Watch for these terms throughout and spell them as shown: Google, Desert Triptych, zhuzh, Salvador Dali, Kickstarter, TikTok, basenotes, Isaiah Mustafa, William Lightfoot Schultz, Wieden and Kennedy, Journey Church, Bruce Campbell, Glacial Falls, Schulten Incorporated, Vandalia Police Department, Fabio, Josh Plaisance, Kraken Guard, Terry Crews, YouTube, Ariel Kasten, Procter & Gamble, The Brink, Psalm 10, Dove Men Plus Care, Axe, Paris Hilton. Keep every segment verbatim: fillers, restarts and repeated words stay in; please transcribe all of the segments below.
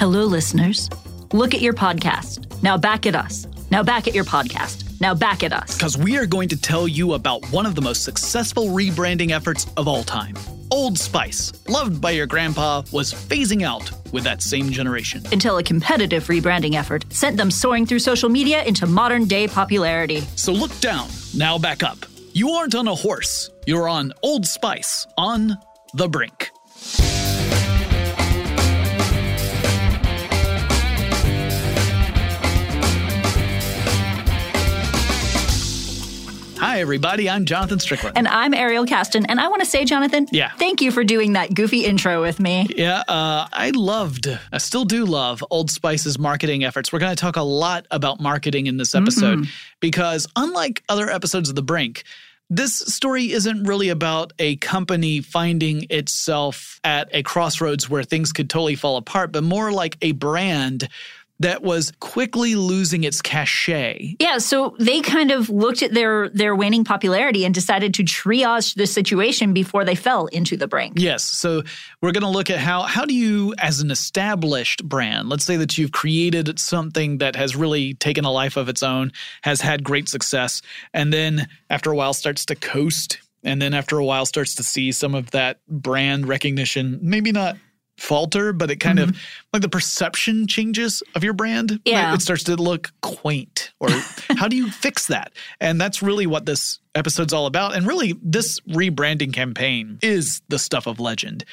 Hello, listeners. Look at your podcast. Now back at us. Now back at your podcast. Now back at us. Because we are going to tell you about one of the most successful rebranding efforts of all time. Old Spice, loved by your grandpa, was phasing out with that same generation. Until a competitive rebranding effort sent them soaring through social media into modern-day popularity. So look down. Now back up. You aren't on a horse. You're on Old Spice on The Brink. Hi, everybody. I'm Jonathan Strickland. And I'm Ariel Kasten. And I want to say, Jonathan, yeah. Thank you for doing that goofy intro with me. Yeah, uh, I loved, I still do love Old Spice's marketing efforts. We're going to talk a lot about marketing in this episode mm-hmm. because unlike other episodes of The Brink, this story isn't really about a company finding itself at a crossroads where things could totally fall apart, but more like a brand that was quickly losing its cachet. Yeah, so they kind of looked at their their waning popularity and decided to triage the situation before they fell into the brink. Yes, so we're going to look at how how do you, as an established brand, let's say that you've created something that has really taken a life of its own, has had great success, and then after a while starts to coast, and then after a while starts to see some of that brand recognition, maybe not falter, but it kind mm-hmm. of, like the perception changes of your brand. Yeah. It starts to look quaint. Or how do you fix that? And that's really what this episode's all about. And really, this rebranding campaign is the stuff of legend.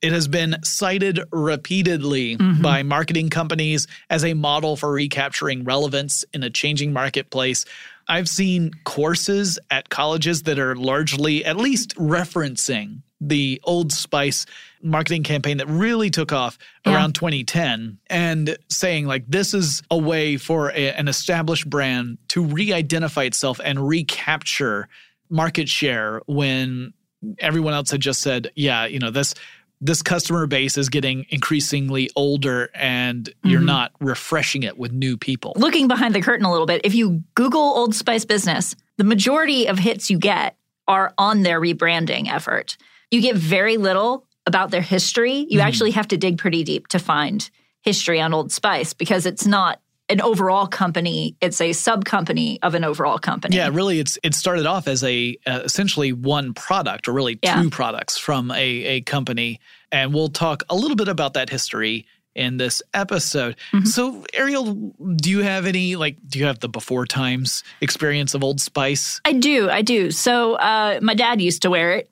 It has been cited repeatedly mm-hmm. by marketing companies as a model for recapturing relevance in a changing marketplace. I've seen courses at colleges that are largely at least referencing the Old Spice marketing campaign that really took off yeah. around twenty ten and saying like this is a way for a, an established brand to re-identify itself and recapture market share when everyone else had just said, yeah, you know, this this customer base is getting increasingly older and you're mm-hmm. not refreshing it with new people. Looking behind the curtain a little bit, if you Google Old Spice business, the majority of hits you get are on their rebranding effort. You get very little about their history. You mm. actually have to dig pretty deep to find history on Old Spice because it's not an overall company. It's a sub-company of an overall company. Yeah, really, it's it started off as a uh, essentially one product or really yeah. two products from a, a company. And we'll talk a little bit about that history in this episode. Mm-hmm. So, Ariel, do you have any, like, do you have the before times experience of Old Spice? I do, I do. So uh, my dad used to wear it.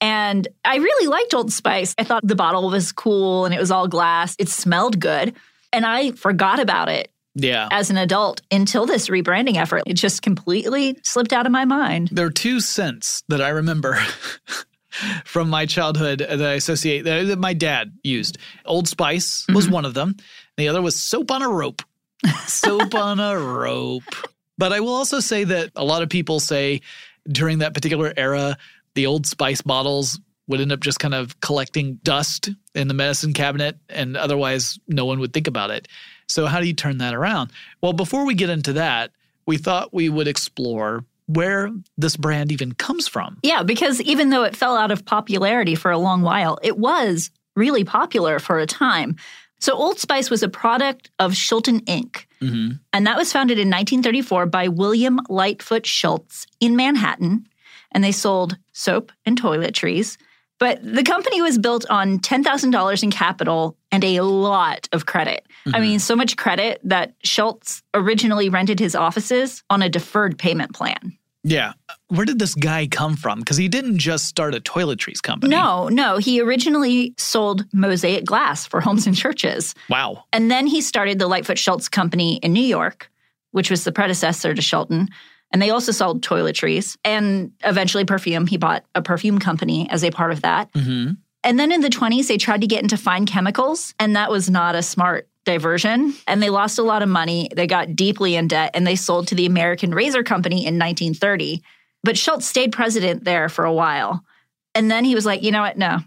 And I really liked Old Spice. I thought the bottle was cool and it was all glass. It smelled good. And I forgot about it yeah. as an adult until this rebranding effort. It just completely slipped out of my mind. There are two scents that I remember from my childhood that I associate, that my dad used. Old Spice was mm-hmm. one of them. The other was soap on a rope. Soap on a rope. But I will also say that a lot of people say during that particular era, the Old Spice bottles would end up just kind of collecting dust in the medicine cabinet, and otherwise no one would think about it. So how do you turn that around? Well, before we get into that, we thought we would explore where this brand even comes from. Yeah, because even though it fell out of popularity for a long while, it was really popular for a time. So Old Spice was a product of Schulten Incorporated. Mm-hmm. And that was founded in nineteen thirty-four by William Lightfoot Schultz in Manhattan. And they sold soap and toiletries. But the company was built on ten thousand dollars in capital and a lot of credit. Mm-hmm. I mean, so much credit that Schultz originally rented his offices on a deferred payment plan. Yeah. Where did this guy come from? Because he didn't just start a toiletries company. No, no. He originally sold mosaic glass for homes and churches. Wow. And then he started the Lightfoot Schultz Company in New York, which was the predecessor to Schulten. And they also sold toiletries and eventually perfume. He bought a perfume company as a part of that. Mm-hmm. And then in the twenties, they tried to get into fine chemicals, and that was not a smart diversion. And they lost a lot of money. They got deeply in debt, and they sold to the American Razor Company in nineteen thirty. But Schultz stayed president there for a while. And then he was like, you know what? No,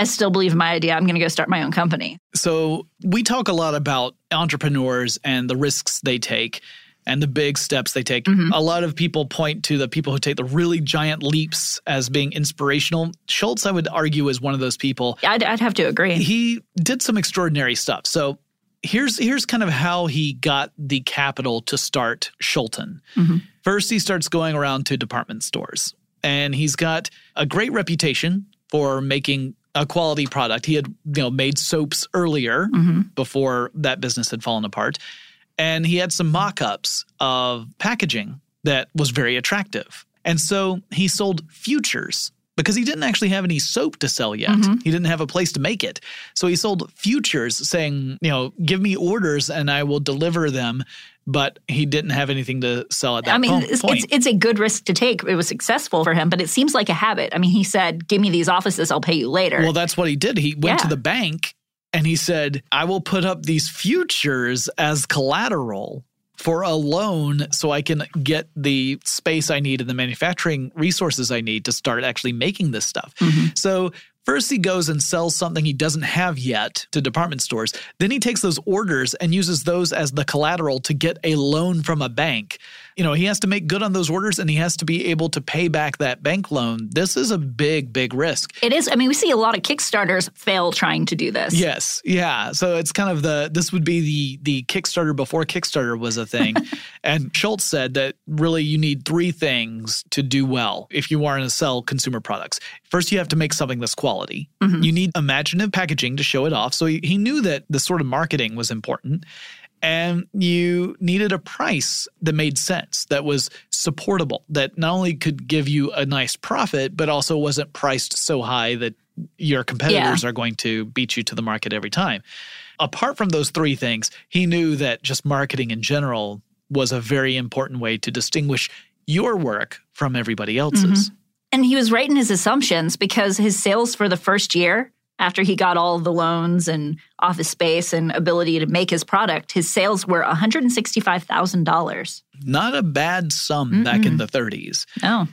I still believe in my idea. I'm going to go start my own company. So we talk a lot about entrepreneurs and the risks they take and the big steps they take. Mm-hmm. A lot of people point to the people who take the really giant leaps as being inspirational. Schultz, I would argue, is one of those people. I'd, I'd have to agree. He did some extraordinary stuff. So here's here's kind of how he got the capital to start Schulten. Mm-hmm. First, he starts going around to department stores. And he's got a great reputation for making a quality product. He had you know made soaps earlier mm-hmm. before that business had fallen apart. And he had some mock-ups of packaging that was very attractive. And so he sold futures because he didn't actually have any soap to sell yet. Mm-hmm. He didn't have a place to make it. So he sold futures saying, you know, give me orders and I will deliver them. But he didn't have anything to sell at that point. I mean, it's, it's, it's a good risk to take. It was successful for him, but it seems like a habit. I mean, he said, give me these offices, I'll pay you later. Well, that's what he did. He went yeah. to the bank. And he said, I will put up these futures as collateral for a loan so I can get the space I need and the manufacturing resources I need to start actually making this stuff. Mm-hmm. So first he goes and sells something he doesn't have yet to department stores. Then he takes those orders and uses those as the collateral to get a loan from a bank. You know, he has to make good on those orders and he has to be able to pay back that bank loan. This is a big, big risk. It is. I mean, we see a lot of Kickstarters fail trying to do this. Yes. Yeah. So it's kind of the, this would be the, the Kickstarter before Kickstarter was a thing. And Schultz said that really you need three things to do well if you want to sell consumer products. First, you have to make something that's quality. Mm-hmm. You need imaginative packaging to show it off. So he, he knew that the sort of marketing was important. And you needed a price that made sense, that was supportable, that not only could give you a nice profit, but also wasn't priced so high that your competitors yeah. are going to beat you to the market every time. Apart from those three things, he knew that just marketing in general was a very important way to distinguish your work from everybody else's. Mm-hmm. And he was right in his assumptions because his sales for the first year, after he got all the loans and office space and ability to make his product, his sales were one hundred sixty-five thousand dollars. Not a bad sum Mm-mm. back in the thirties. No.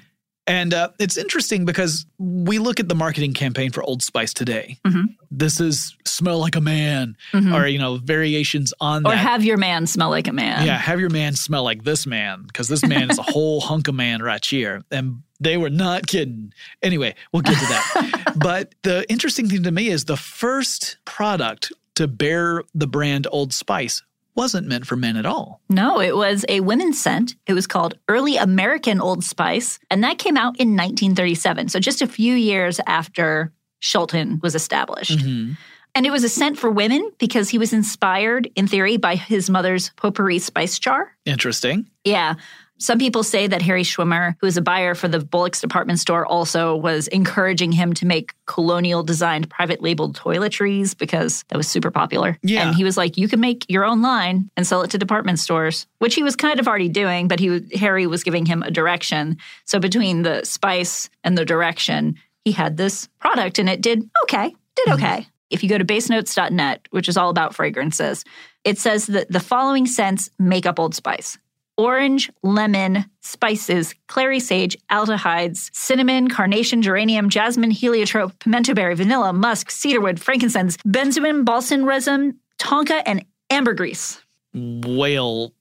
And uh, it's interesting because we look at the marketing campaign for Old Spice today. Mm-hmm. This is smell like a man mm-hmm. or, you know, variations on or that. Or have your man smell like a man. Yeah, have your man smell like this man because this man is a whole hunk of man right here. And they were not kidding. Anyway, we'll get to that. But the interesting thing to me is the first product to bear the brand Old Spice wasn't meant for men at all. No, it was a women's scent. It was called Early American Old Spice, and that came out in nineteen thirty-seven, so just a few years after Schulten was established. Mm-hmm. And it was a scent for women because he was inspired, in theory, by his mother's potpourri spice jar. Interesting. Yeah. Some people say that Harry Schwimmer, who is a buyer for the Bullock's department store, also was encouraging him to make colonial-designed private-labeled toiletries because that was super popular. Yeah. And he was like, you can make your own line and sell it to department stores, which he was kind of already doing, but he Harry was giving him a direction. So between the spice and the direction, he had this product, and it did okay, did okay. Mm-hmm. If you go to basenotes dot net, which is all about fragrances, it says that the following scents make up Old Spice. orange, lemon, spices, clary sage, aldehydes, cinnamon, carnation, geranium, jasmine, heliotrope, pimento berry, vanilla, musk, cedarwood, frankincense, benzoin, balsam resin, tonka, and ambergris. Whale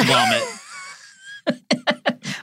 vomit.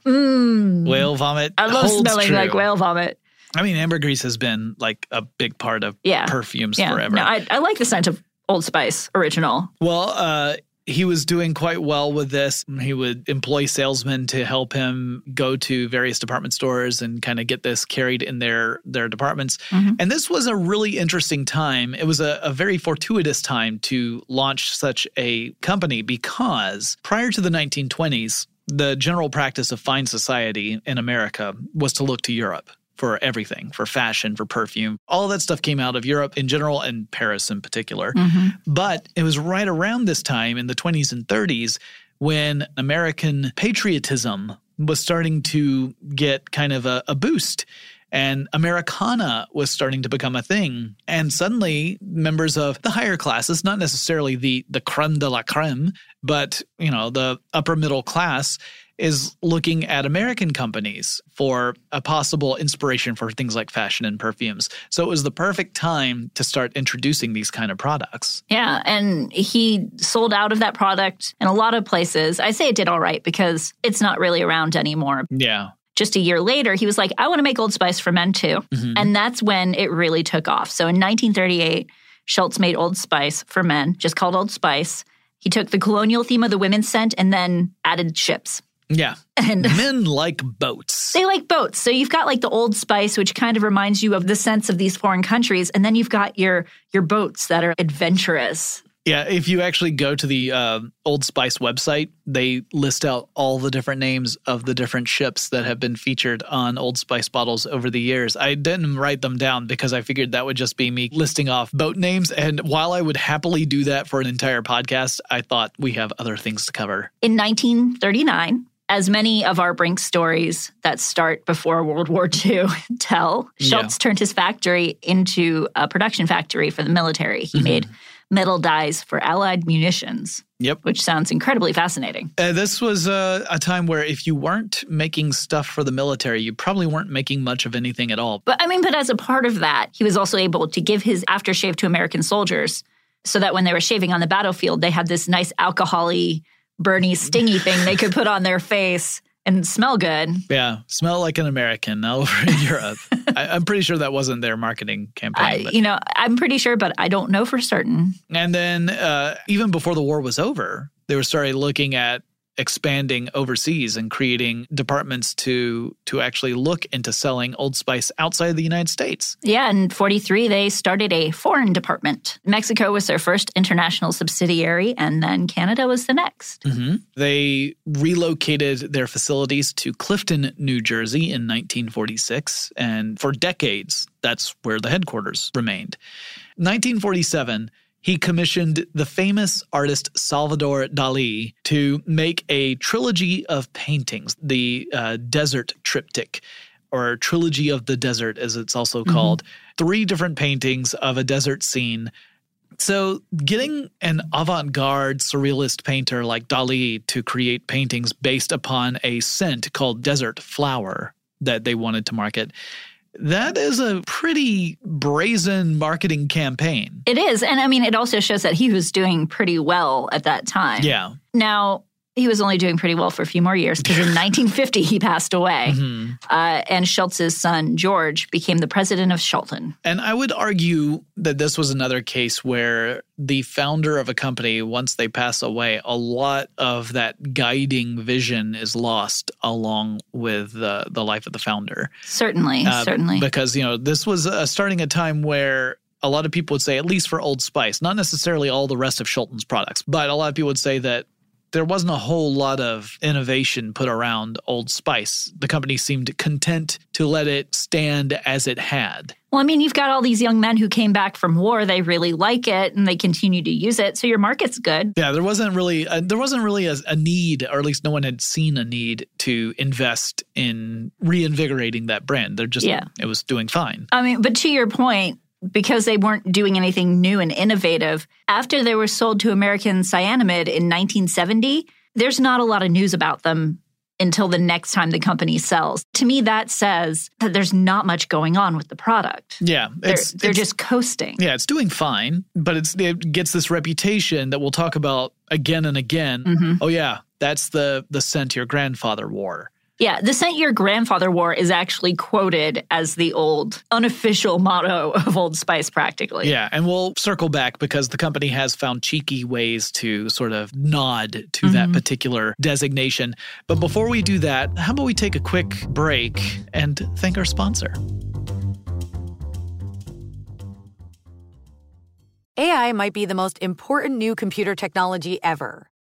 mm. Whale vomit. I love smelling true. like whale vomit. I mean, ambergris has been like a big part of yeah. perfumes yeah. forever. No, I, I like the scent of Old Spice original. Well, uh, he was doing quite well with this. He would employ salesmen to help him go to various department stores and kind of get this carried in their, their departments. Mm-hmm. And this was a really interesting time. It was a, a very fortuitous time to launch such a company because prior to the nineteen twenties, the general practice of fine society in America was to look to Europe for everything, for fashion, for perfume. All that stuff came out of Europe in general and Paris in particular. Mm-hmm. But it was right around this time in the twenties and thirties when American patriotism was starting to get kind of a, a boost. And Americana was starting to become a thing. And suddenly, members of the higher classes, not necessarily the, the crème de la crème, but, you know, the upper middle class is looking at American companies for a possible inspiration for things like fashion and perfumes. So it was the perfect time to start introducing these kind of products. Yeah, and he sold out of that product in a lot of places. I say it did all right because it's not really around anymore. Yeah. Just a year later, he was like, I want to make Old Spice for men too. Mm-hmm. And that's when it really took off. So in nineteen thirty-eight, Schultz made Old Spice for men, just called Old Spice. He took the colonial theme of the women's scent and then added ships. Yeah. And men like boats. They like boats. So you've got like the Old Spice, which kind of reminds you of the scents of these foreign countries. And then you've got your your boats that are adventurous. Yeah. If you actually go to the uh, Old Spice website, they list out all the different names of the different ships that have been featured on Old Spice bottles over the years. I didn't write them down because I figured that would just be me listing off boat names. And while I would happily do that for an entire podcast, I thought we have other things to cover. In nineteen thirty-nine... as many of our Brink stories that start before World War Two tell, Schultz yeah. turned his factory into a production factory for the military. He mm-hmm. made metal dies for Allied munitions, yep. which sounds incredibly fascinating. Uh, this was uh, a time where if you weren't making stuff for the military, you probably weren't making much of anything at all. But I mean, but as a part of that, he was also able to give his aftershave to American soldiers so that when they were shaving on the battlefield, they had this nice alcohol-y Bernie stingy thing they could put on their face and smell good. Yeah, smell like an American over in Europe. I, I'm pretty sure that wasn't their marketing campaign. I, you know, I'm pretty sure, but I don't know for certain. And then uh, even before the war was over, they were starting looking at expanding overseas and creating departments to to actually look into selling Old Spice outside of the United States. Yeah, in forty-three, they started a foreign department. Mexico was their first international subsidiary, and then Canada was the next. Mm-hmm. They relocated their facilities to Clifton, New Jersey in nineteen forty-six, and for decades, that's where the headquarters remained. nineteen forty-seven, he commissioned the famous artist Salvador Dali to make a trilogy of paintings, the uh, Desert Triptych, or Trilogy of the Desert, as it's also mm-hmm. called. Three different paintings of a desert scene. So getting an avant-garde surrealist painter like Dali to create paintings based upon a scent called desert flower that they wanted to market, that is a pretty brazen marketing campaign. It is. And I mean, it also shows that he was doing pretty well at that time. Yeah. Now, he was only doing pretty well for a few more years because in nineteen fifty, he passed away. Mm-hmm. Uh, and Schultz's son, George, became the president of Schulten. And I would argue that this was another case where the founder of a company, once they pass away, a lot of that guiding vision is lost along with uh, the life of the founder. Certainly, uh, certainly. Because, you know, this was uh, starting a time where a lot of people would say, at least for Old Spice, not necessarily all the rest of Schulten's products, but a lot of people would say that there wasn't a whole lot of innovation put around Old Spice. The company seemed content to let it stand as it had. Well, I mean, you've got all these young men who came back from war. They really like it, and they continue to use it. So your market's good. Yeah, there wasn't really a, there wasn't really a, a need, or at least no one had seen a need to invest in reinvigorating that brand. They're just yeah. it was doing fine. I mean, but to your point, because they weren't doing anything new and innovative, after they were sold to American Cyanamid in nineteen seventy, there's not a lot of news about them until the next time the company sells. To me, that says that there's not much going on with the product. Yeah. They're, it's, they're it's, just coasting. Yeah, it's doing fine, but it's, it gets this reputation that we'll talk about again and again. Mm-hmm. Oh, yeah, that's the, the scent your grandfather wore. Yeah, the scent your grandfather wore is actually quoted as the old unofficial motto of Old Spice practically. Yeah, and we'll circle back because the company has found cheeky ways to sort of nod to mm-hmm. that particular designation. But before we do that, how about we take a quick break and thank our sponsor? A I might be the most important new computer technology ever.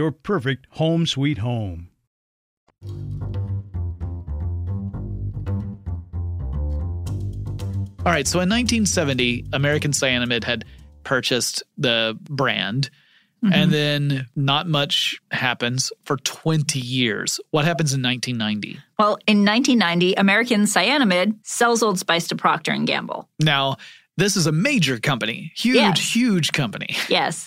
Your perfect home sweet home. All right, so in nineteen seventy, American Cyanamid had purchased the brand, mm-hmm. and then not much happens for twenty years. What happens in nineteen ninety? Well, in nineteen ninety, American Cyanamid sells Old Spice to Procter and Gamble. Now, this is a major company, huge, yes. huge company. Yes.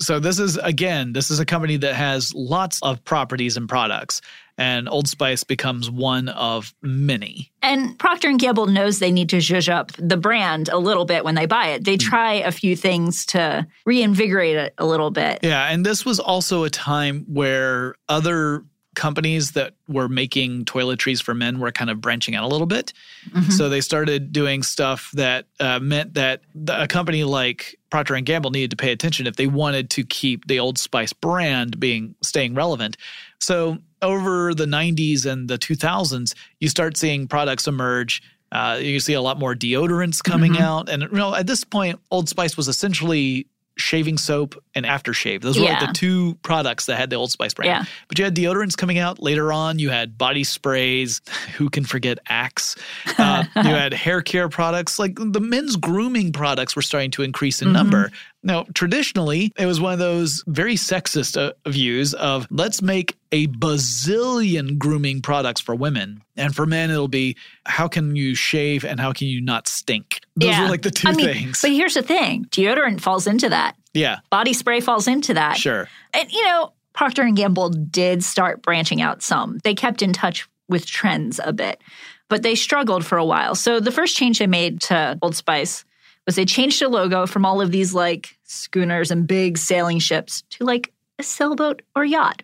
So this is, again, this is a company that has lots of properties and products, and Old Spice becomes one of many. And Procter and Gamble knows they need to zhuzh up the brand a little bit when they buy it. They try a few things to reinvigorate it a little bit. Yeah, and this was also a time where other companies that were making toiletries for men were kind of branching out a little bit. Mm-hmm. So they started doing stuff that uh, meant that the, a company like Procter and Gamble needed to pay attention if they wanted to keep the Old Spice brand being staying relevant. So over the nineties and the two thousands, you start seeing products emerge. Uh, you see a lot more deodorants coming mm-hmm. out. And you know, at this point, Old Spice was essentially shaving soap and aftershave. Those yeah. were like the two products that had the Old Spice brand. Yeah. But you had deodorants coming out. Later on, you had body sprays. Who can forget Axe? Uh, you had hair care products. Like the men's grooming products were starting to increase in mm-hmm. number. Now, traditionally, it was one of those very sexist uh, views of let's make a bazillion grooming products for women. And for men, it'll be how can you shave and how can you not stink? Those yeah. are like the two I mean, things. But here's the thing. Deodorant falls into that. Yeah. Body spray falls into that. Sure. And, you know, Procter and Gamble did start branching out some. They kept in touch with trends a bit, but they struggled for a while. So the first change they made to Old Spice was they changed the logo from all of these like schooners and big sailing ships to like a sailboat or yacht.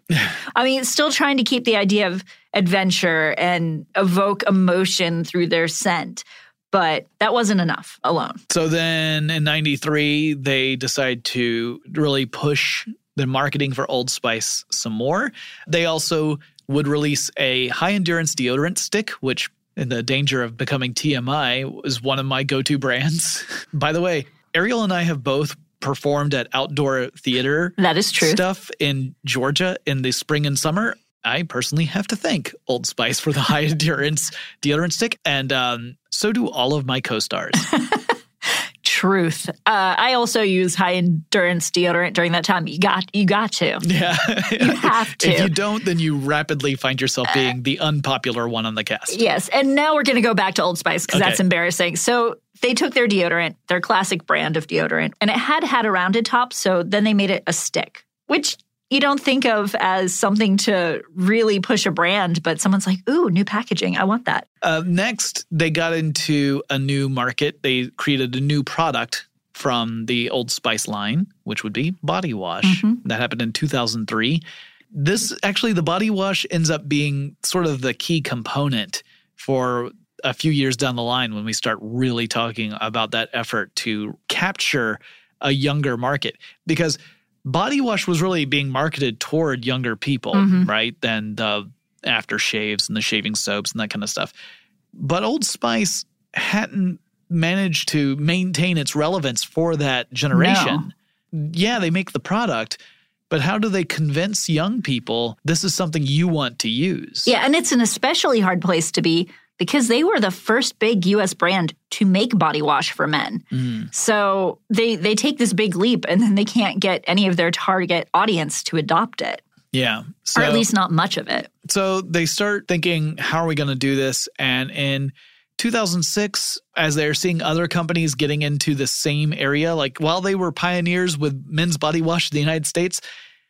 I mean, it's still trying to keep the idea of adventure and evoke emotion through their scent, but that wasn't enough alone. So then in ninety-three, they decide to really push the marketing for Old Spice some more. They also would release a high endurance deodorant stick, which in the danger of becoming T M I, is one of my go-to brands. By the way, Ariel and I have both performed at outdoor theater that is true. stuff in Georgia in the spring and summer. I personally have to thank Old Spice for the high endurance deodorant stick, and um, so do all of my co-stars. Truth. Uh, I also use high endurance deodorant during that time. You got, you got to. Yeah, you have to. If you don't, then you rapidly find yourself being uh, the unpopular one on the cast. Yes, and now we're going to go back to Old Spice because okay. that's embarrassing. So they took their deodorant, their classic brand of deodorant, and it had had a rounded top. So then they made it a stick, which you don't think of as something to really push a brand, but someone's like, ooh, new packaging. I want that. Uh, next, they got into a new market. They created a new product from the Old Spice line, which would be body wash. Mm-hmm. That happened in two thousand three. This actually, the body wash ends up being sort of the key component for a few years down the line when we start really talking about that effort to capture a younger market. Because body wash was really being marketed toward younger people, mm-hmm. right? Than the aftershaves and the shaving soaps and that kind of stuff. But Old Spice hadn't managed to maintain its relevance for that generation. No. Yeah, they make the product, but how do they convince young people this is something you want to use? Yeah, and it's an especially hard place to be because they were the first big U S brand to make body wash for men. Mm. So they they take this big leap, and then they can't get any of their target audience to adopt it. Yeah. So, or at least not much of it. So they start thinking, how are we going to do this? And in two thousand six, as they're seeing other companies getting into the same area, like while they were pioneers with men's body wash in the United States,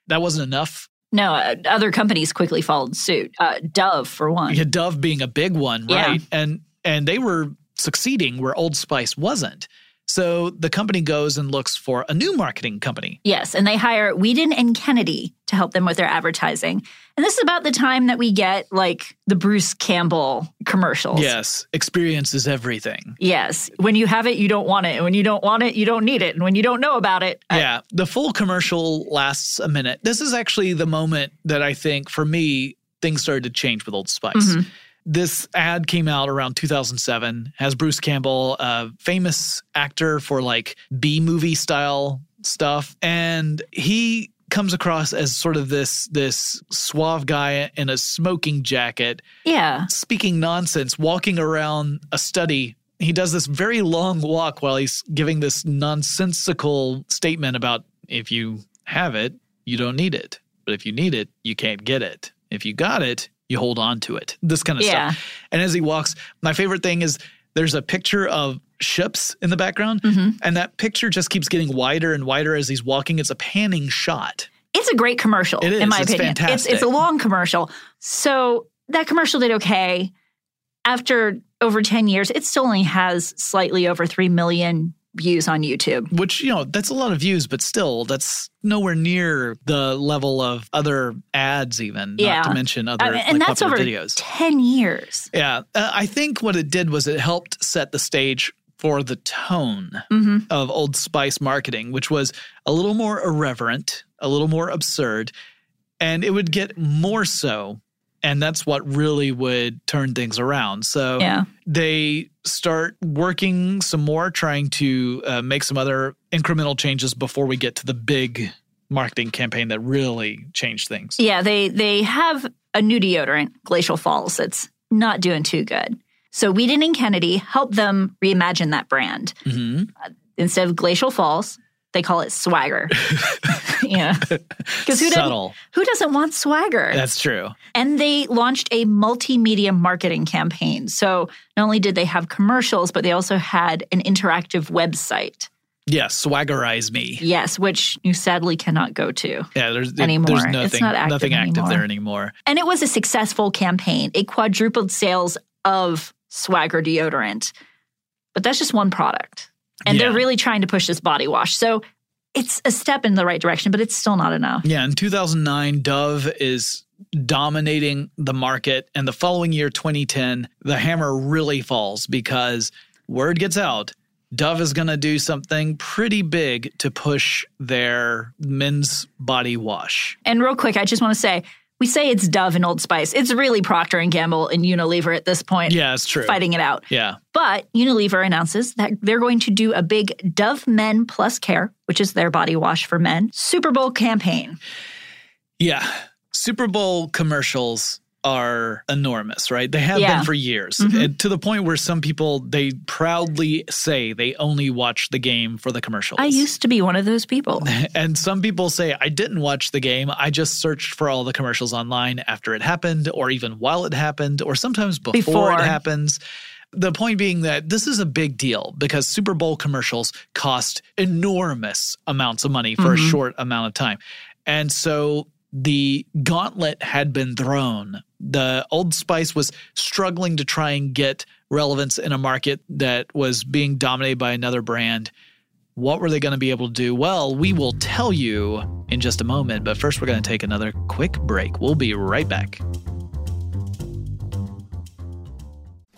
that wasn't enough. No, uh, other companies quickly followed suit. Uh, Dove, for one. Yeah, Dove being a big one, right? Yeah. And and they were succeeding where Old Spice wasn't. So the company goes and looks for a new marketing company. Yes, and they hire Wieden and Kennedy to help them with their advertising. And this is about the time that we get, like, the Bruce Campbell commercials. Yes, experience is everything. Yes. When you have it, you don't want it. And when you don't want it, you don't need it. And when you don't know about it. I- yeah, the full commercial lasts a minute. This is actually the moment that I think, for me, things started to change with Old Spice. Mm-hmm. This ad came out around two thousand seven, has Bruce Campbell, a famous actor for like B-movie style stuff. And he comes across as sort of this this suave guy in a smoking jacket. Yeah. Speaking nonsense, walking around a study. He does this very long walk while he's giving this nonsensical statement about if you have it, you don't need it. But if you need it, you can't get it. If you got it, you hold on to it, this kind of yeah. stuff. And as he walks, my favorite thing is there's a picture of ships in the background, mm-hmm. and that picture just keeps getting wider and wider as he's walking. It's a panning shot. It's a great commercial, it is. in my it's opinion. Fantastic. It's It's a long commercial. So that commercial did okay. After over ten years, it still only has slightly over three million views on YouTube. Which, you know, that's a lot of views, but still, that's nowhere near the level of other ads even, yeah. not to mention other uh, and like, that's popular over videos. ten years. Yeah. Uh, I think what it did was it helped set the stage for the tone mm-hmm. of Old Spice marketing, which was a little more irreverent, a little more absurd, and it would get more so. And that's what really would turn things around. So yeah. they start working some more, trying to uh, make some other incremental changes before we get to the big marketing campaign that really changed things. Yeah, they they have a new deodorant, Glacial Falls, that's not doing too good. So Wieden and Kennedy help them reimagine that brand. Mm-hmm. Uh, instead of Glacial Falls, they call it Swagger. Yeah. Because who, who doesn't want swagger? That's true. And they launched a multimedia marketing campaign. So not only did they have commercials, but they also had an interactive website. Yes, yeah, Swaggerize Me. Yes, which you sadly cannot go to yeah, there's, anymore. There's nothing, it's not active, nothing active anymore. there anymore. And it was a successful campaign. It quadrupled sales of Swagger deodorant. But that's just one product. And yeah. they're really trying to push this body wash. So it's a step in the right direction, but it's still not enough. Yeah. In two thousand nine, Dove is dominating the market. And the following year, twenty ten, the hammer really falls because word gets out. Dove is going to do something pretty big to push their men's body wash. And real quick, I just want to say, We say it's Dove and Old Spice. It's really Procter and Gamble and Unilever at this point. Yeah, it's true. Fighting it out. Yeah. But Unilever announces that they're going to do a big Dove Men Plus Care, which is their body wash for men, Super Bowl campaign. Yeah. Super Bowl commercials are enormous, right? They have yeah. been for years, mm-hmm. to the point where some people, they proudly say they only watch the game for the commercials. I used to be one of those people. And some people say, I didn't watch the game. I just searched for all the commercials online after it happened, or even while it happened, or sometimes before, before. it happens. The point being that this is a big deal because Super Bowl commercials cost enormous amounts of money for mm-hmm. a short amount of time. And so the gauntlet had been thrown. The Old Spice was struggling to try and get relevance in a market that was being dominated by another brand. What were they going to be able to do? Well, we will tell you in just a moment, but first we're going to take another quick break. We'll be right back.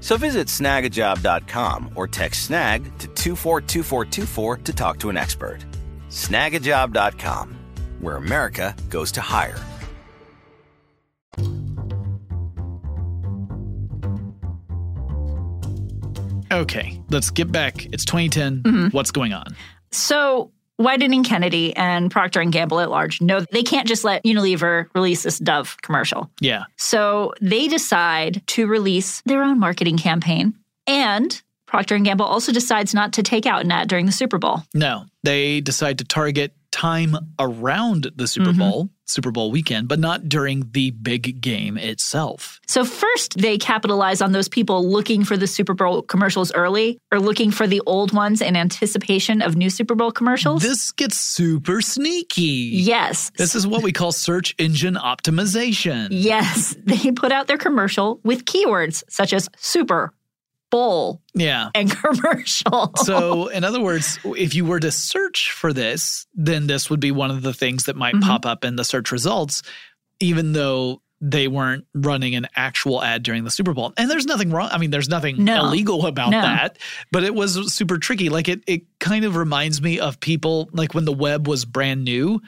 So visit snag a job dot com or text snag to two four two four two four to talk to an expert. snag a job dot com, where America goes to hire. Okay, let's get back. It's twenty ten. Mm-hmm. What's going on? So Wieden and Kennedy and Procter and Gamble at large know they can't just let Unilever release this Dove commercial. Yeah. So they decide to release their own marketing campaign. And Procter and Gamble also decides not to take out an ad during the Super Bowl. No. They decide to target time around the Super mm-hmm. Bowl, Super Bowl weekend, but not during the big game itself. So first, they capitalize on those people looking for the Super Bowl commercials early, or looking for the old ones in anticipation of new Super Bowl commercials. This gets super sneaky. Yes. This is what we call search engine optimization. Yes. They put out their commercial with keywords such as Super Bowl yeah. and commercial. So in other words, if you were to search for this, then this would be one of the things that might mm-hmm. pop up in the search results, even though they weren't running an actual ad during the Super Bowl. And there's nothing wrong. I mean, there's nothing no. illegal about no. that, but it was super tricky. Like it, it kind of reminds me of people, like when the web was brand new,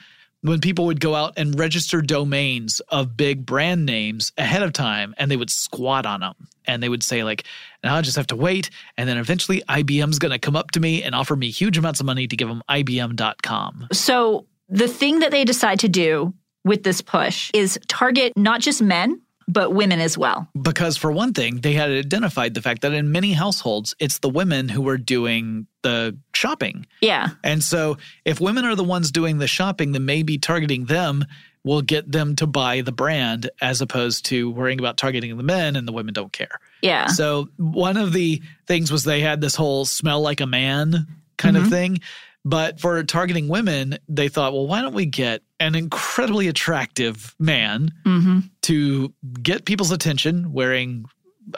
when people would go out and register domains of big brand names ahead of time, and they would squat on them, and they would say like, and I'll just have to wait, and then eventually I B M's going to come up to me and offer me huge amounts of money to give them I B M dot com. So the thing that they decide to do with this push is target not just men, but women as well. Because for one thing, they had identified the fact that in many households, it's the women who are doing the shopping. Yeah. And so if women are the ones doing the shopping, then maybe targeting them will get them to buy the brand, as opposed to worrying about targeting the men, and the women don't care. Yeah. So one of the things was they had this whole smell like a man kind mm-hmm. of thing. But for targeting women, they thought, well, why don't we get an incredibly attractive man mm-hmm. to get people's attention wearing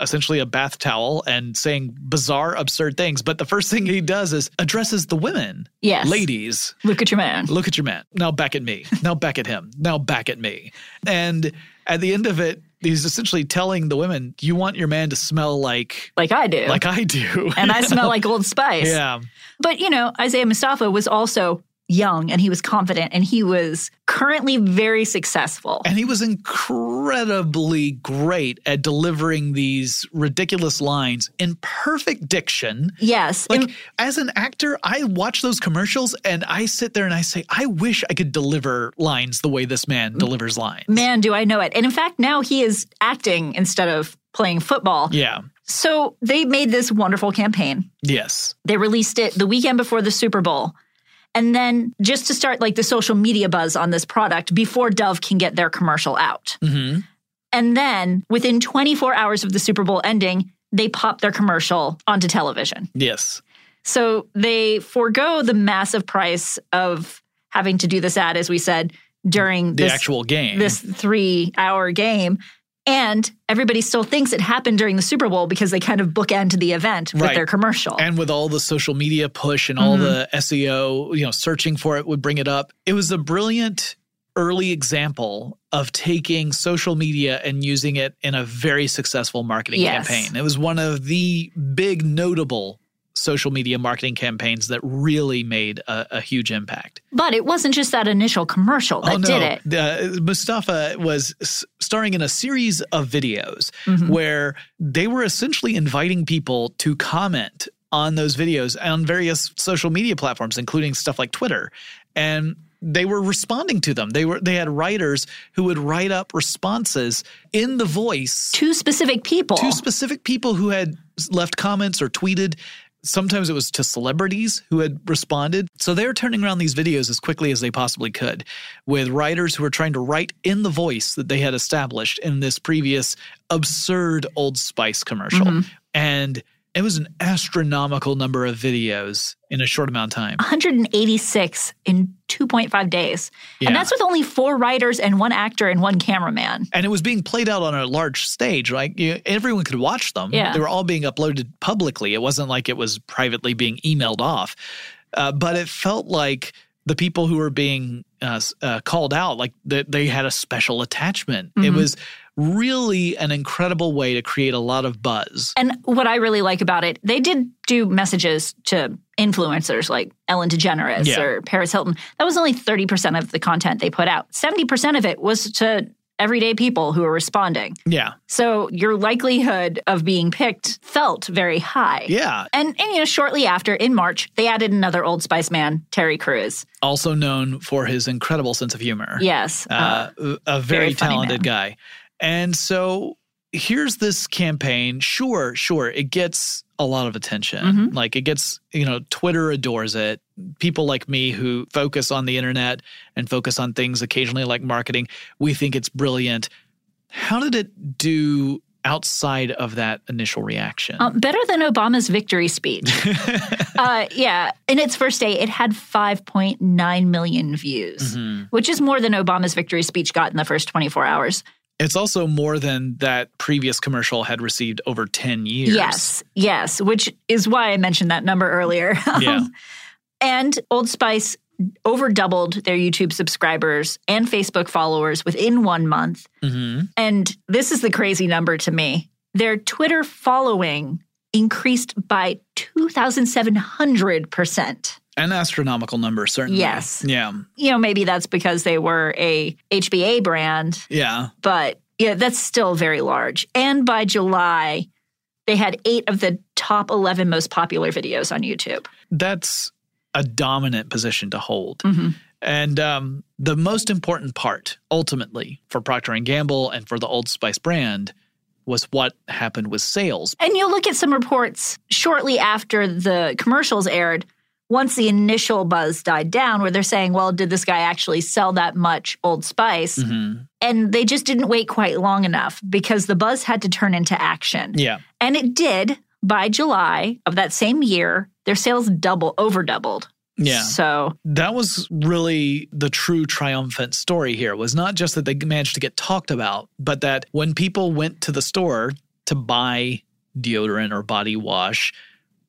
essentially a bath towel and saying bizarre, absurd things. But the first thing he does is addresses the women. Yes. Ladies. Look at your man. Look at your man. Now back at me. Now back at him. Now back at me. And at the end of it, he's essentially telling the women, you want your man to smell like... Like I do. Like I do. And I know? smell like Old Spice. Yeah. But, you know, Isaiah Mustafa was also... young, and he was confident, and he was currently very successful. And he was incredibly great at delivering these ridiculous lines in perfect diction. Yes. Like, and, as an actor, I watch those commercials, and I sit there and I say, I wish I could deliver lines the way this man delivers lines. Man, do I know it. And in fact, now he is acting instead of playing football. Yeah. So they made this wonderful campaign. Yes. They released it the weekend before the Super Bowl. And then just to start like the social media buzz on this product before Dove can get their commercial out. Mm-hmm. And then within twenty-four hours of the Super Bowl ending, they pop their commercial onto television. Yes. So they forego the massive price of having to do this ad, as we said, during the this, actual game, this three hour game. And everybody still thinks it happened during the Super Bowl because they kind of bookend the event with right. their commercial. And with all the social media push and all mm-hmm. the S E O, you know, searching for it would bring it up. It was a brilliant early example of taking social media and using it in a very successful marketing yes. campaign. It was one of the big notable social media marketing campaigns that really made a, a huge impact. But it wasn't just that initial commercial that oh, no. did it. Uh, Mustafa was s- starring in a series of videos mm-hmm. where they were essentially inviting people to comment on those videos on various social media platforms, including stuff like Twitter. And they were responding to them. They were they had writers who would write up responses in the voice. To specific people. To specific people who had left comments or tweeted. Sometimes it was to celebrities who had responded. So they were turning around these videos as quickly as they possibly could with writers who were trying to write in the voice that they had established in this previous absurd Old Spice commercial. Mm-hmm. And it was an astronomical number of videos in a short amount of time. one hundred eighty-six in two point five days. Yeah. And that's with only four writers and one actor and one cameraman. And it was being played out on a large stage. Like you, everyone could watch them. Yeah. They were all being uploaded publicly. It wasn't like it was privately being emailed off. Uh, but it felt like the people who were being uh, uh, called out, like they, they had a special attachment. Mm-hmm. It was really an incredible way to create a lot of buzz. And what I really like about it, they did do messages to influencers like Ellen DeGeneres yeah. or Paris Hilton. That was only thirty percent of the content they put out. seventy percent of it was to everyday people who are responding. Yeah. So your likelihood of being picked felt very high. Yeah. And, and you know, shortly after, in March, they added another Old Spice man, Terry Crews. Also known for his incredible sense of humor. Yes. Uh, uh, a very, very talented guy. And so here's this campaign. Sure, sure. It gets a lot of attention. Mm-hmm. Like it gets, you know, Twitter adores it. People like me who focus on the internet and focus on things occasionally like marketing, we think it's brilliant. How did it do outside of that initial reaction? Uh, better than Obama's victory speech. uh, yeah. In its first day, it had five point nine million views, mm-hmm. which is more than Obama's victory speech got in the first twenty-four hours. It's also more than that previous commercial had received over ten years. Yes, yes, which is why I mentioned that number earlier. Yeah. And Old Spice over doubled their YouTube subscribers and Facebook followers within one month. Mm-hmm. And this is the crazy number to me. Their Twitter following increased by two thousand seven hundred percent. An astronomical number, certainly. Yes. Yeah. You know, maybe that's because they were a H B A brand. Yeah. But yeah, that's still very large. And by July, they had eight of the top eleven most popular videos on YouTube. That's a dominant position to hold. Mm-hmm. And um, the most important part, ultimately, for Procter and Gamble and for the Old Spice brand was what happened with sales. And you'll look at some reports shortly after the commercials aired. Once the initial buzz died down, where they're saying, well, did this guy actually sell that much Old Spice? Mm-hmm. And they just didn't wait quite long enough because the buzz had to turn into action. Yeah. And it did. by July of that same year, their sales double over doubled. Yeah. So that was really the true triumphant story here. It was not just that they managed to get talked about, but that when people went to the store to buy deodorant or body wash,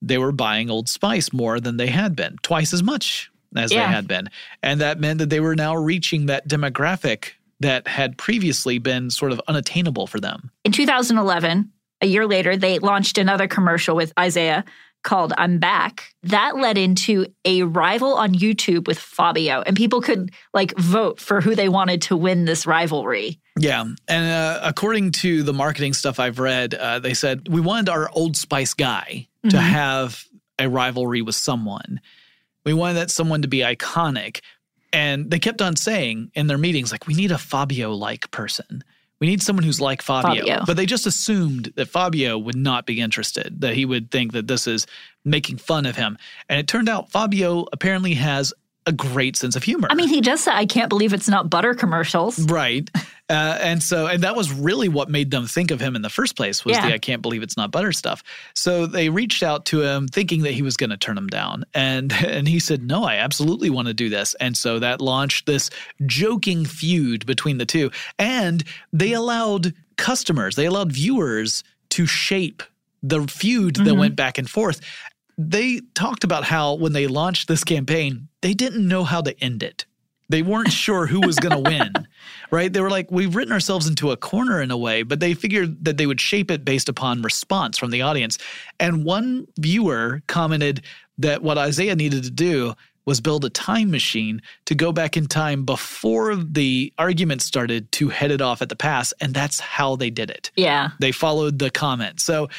they were buying Old Spice more than they had been, twice as much as yeah. they had been. And that meant that they were now reaching that demographic that had previously been sort of unattainable for them. In two thousand eleven, a year later, they launched another commercial with Isaiah called I'm Back. That led into a rival on YouTube with Fabio, and people could like vote for who they wanted to win this rivalry. Yeah. And uh, according to the marketing stuff I've read, uh, they said, we wanted our Old Spice guy mm-hmm. to have a rivalry with someone. We wanted that someone to be iconic. And they kept on saying in their meetings, like, we need a Fabio-like person. We need someone who's like Fabio. Fabio. But they just assumed that Fabio would not be interested, that he would think that this is making fun of him. And it turned out Fabio apparently has a great sense of humor. I mean, he just said, I can't believe it's not butter commercials. Right. Uh, and so, and that was really what made them think of him in the first place was yeah. the I can't believe it's not butter stuff. So they reached out to him thinking that he was going to turn them down. And, and he said, no, I absolutely want to do this. And so that launched this joking feud between the two. And they allowed customers, they allowed viewers to shape the feud mm-hmm. that went back and forth. They talked about how when they launched this campaign, they didn't know how to end it. They weren't sure who was going to win, right? They were like, we've written ourselves into a corner in a way, but they figured that they would shape it based upon response from the audience. And one viewer commented that what Isaiah needed to do was build a time machine to go back in time before the argument started to head it off at the pass, and that's how they did it. Yeah. They followed the comment. So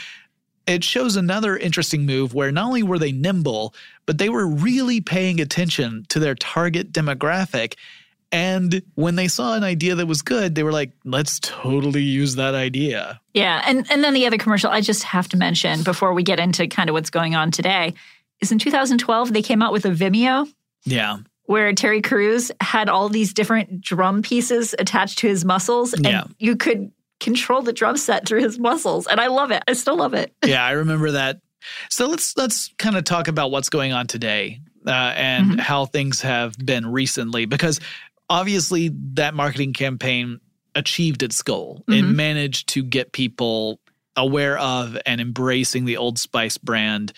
it shows another interesting move where not only were they nimble, but they were really paying attention to their target demographic. And when they saw an idea that was good, they were like, let's totally use that idea. Yeah. And, and then the other commercial I just have to mention before we get into kind of what's going on today is in two thousand twelve, they came out with a Vimeo. Yeah. Where Terry Crews had all these different drum pieces attached to his muscles. And yeah. you could control the drum set through his muscles. And I love it. I still love it. Yeah, I remember that. So let's let's kind of talk about what's going on today uh, and mm-hmm. how things have been recently, because obviously that marketing campaign achieved its goal. Mm-hmm. It managed to get people aware of and embracing the Old Spice brand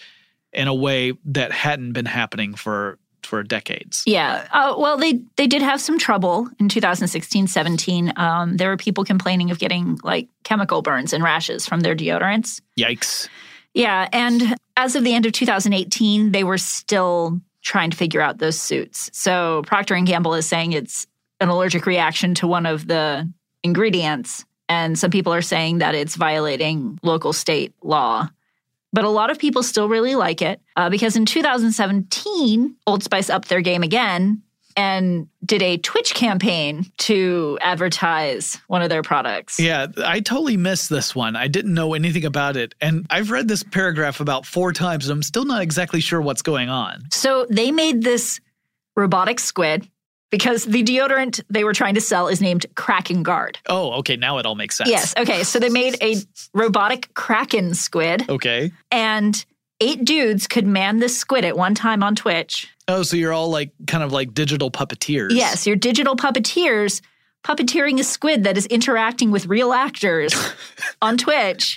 in a way that hadn't been happening for for decades. Yeah. Uh, well, they, they did have some trouble in two thousand sixteen, seventeen. Um, there were people complaining of getting like chemical burns and rashes from their deodorants. Yikes. Yeah. And as of the end of two thousand eighteen, they were still trying to figure out those suits. So Procter and Gamble is saying it's an allergic reaction to one of the ingredients. And some people are saying that it's violating local state law. But a lot of people still really like it uh, because in two thousand seventeen, Old Spice upped their game again and did a Twitch campaign to advertise one of their products. Yeah, I totally missed this one. I didn't know anything about it. And I've read this paragraph about four times, and I'm still not exactly sure what's going on. So they made this robotic squid because the deodorant they were trying to sell is named Kraken Guard. Oh, okay. Now it all makes sense. Yes. Okay. So they made a robotic Kraken squid. Okay. And eight dudes could man this squid at one time on Twitch. Oh, so you're all like kind of like digital puppeteers. Yes. You're digital puppeteers puppeteering a squid that is interacting with real actors on Twitch.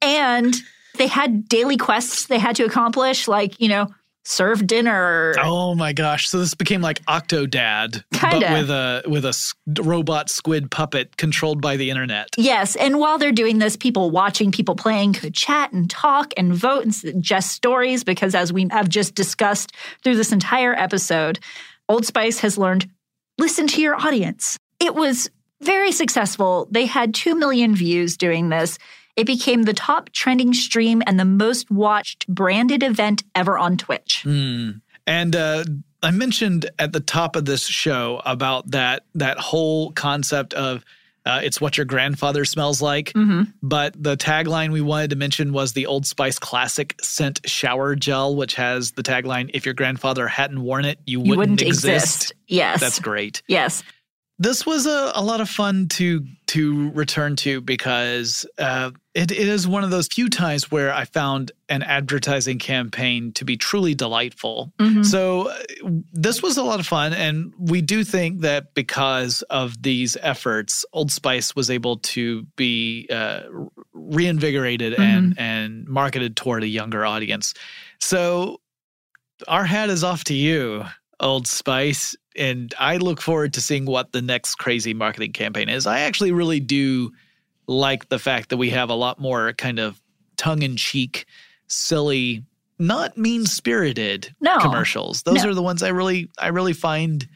And they had daily quests they had to accomplish, like, you know, serve dinner. Oh my gosh. So this became like Octodad, Kinda. but with a with a robot squid puppet controlled by the internet. Yes. And while they're doing this, people watching, people playing could chat and talk and vote and suggest stories because, as we have just discussed through this entire episode, Old Spice has learned, listen to your audience. It was very successful. They had two million views doing this. It became the top trending stream and the most watched branded event ever on Twitch. Mm. And uh, I mentioned at the top of this show about that that whole concept of uh, it's what your grandfather smells like. Mm-hmm. But the tagline we wanted to mention was the Old Spice Classic Scent Shower Gel, which has the tagline, if your grandfather hadn't worn it, you, you wouldn't, wouldn't exist. exist. Yes. That's great. Yes. this was a, a lot of fun to to return to because uh, it, it is one of those few times where I found an advertising campaign to be truly delightful. Mm-hmm. So uh, this was a lot of fun, and we do think that because of these efforts, Old Spice was able to be uh, reinvigorated mm-hmm. and, and marketed toward a younger audience. So our hat is off to you, Old Spice. And I look forward to seeing what the next crazy marketing campaign is. I actually really do like the fact that we have a lot more kind of tongue-in-cheek, silly, not mean-spirited no. commercials. Those no. are the ones I really, I really find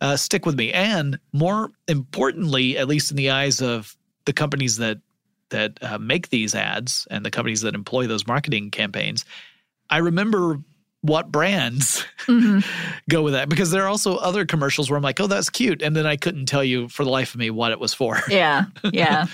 uh, stick with me. And more importantly, at least in the eyes of the companies that that uh, make these ads and the companies that employ those marketing campaigns, I remember what brands mm-hmm. go with that, because there are also other commercials where I'm like, oh, that's cute. And then I couldn't tell you for the life of me what it was for. Yeah, yeah.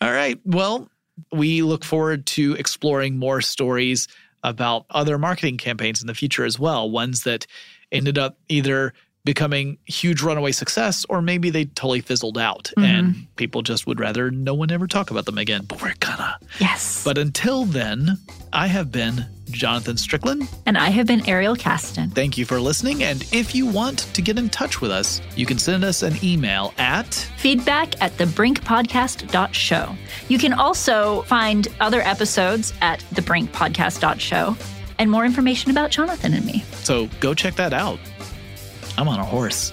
All right. Well, we look forward to exploring more stories about other marketing campaigns in the future as well, ones that ended up either becoming huge runaway success or maybe they totally fizzled out mm-hmm. and people just would rather no one ever talk about them again. But we're gonna. Yes. But until then, I have been Jonathan Strickland. And I have been Ariel Kasten. Thank you for listening. And if you want to get in touch with us, you can send us an email at feedback at thebrinkpodcast.show. You can also find other episodes at thebrinkpodcast.show and more information about Jonathan and me. So go check that out. I'm on a horse.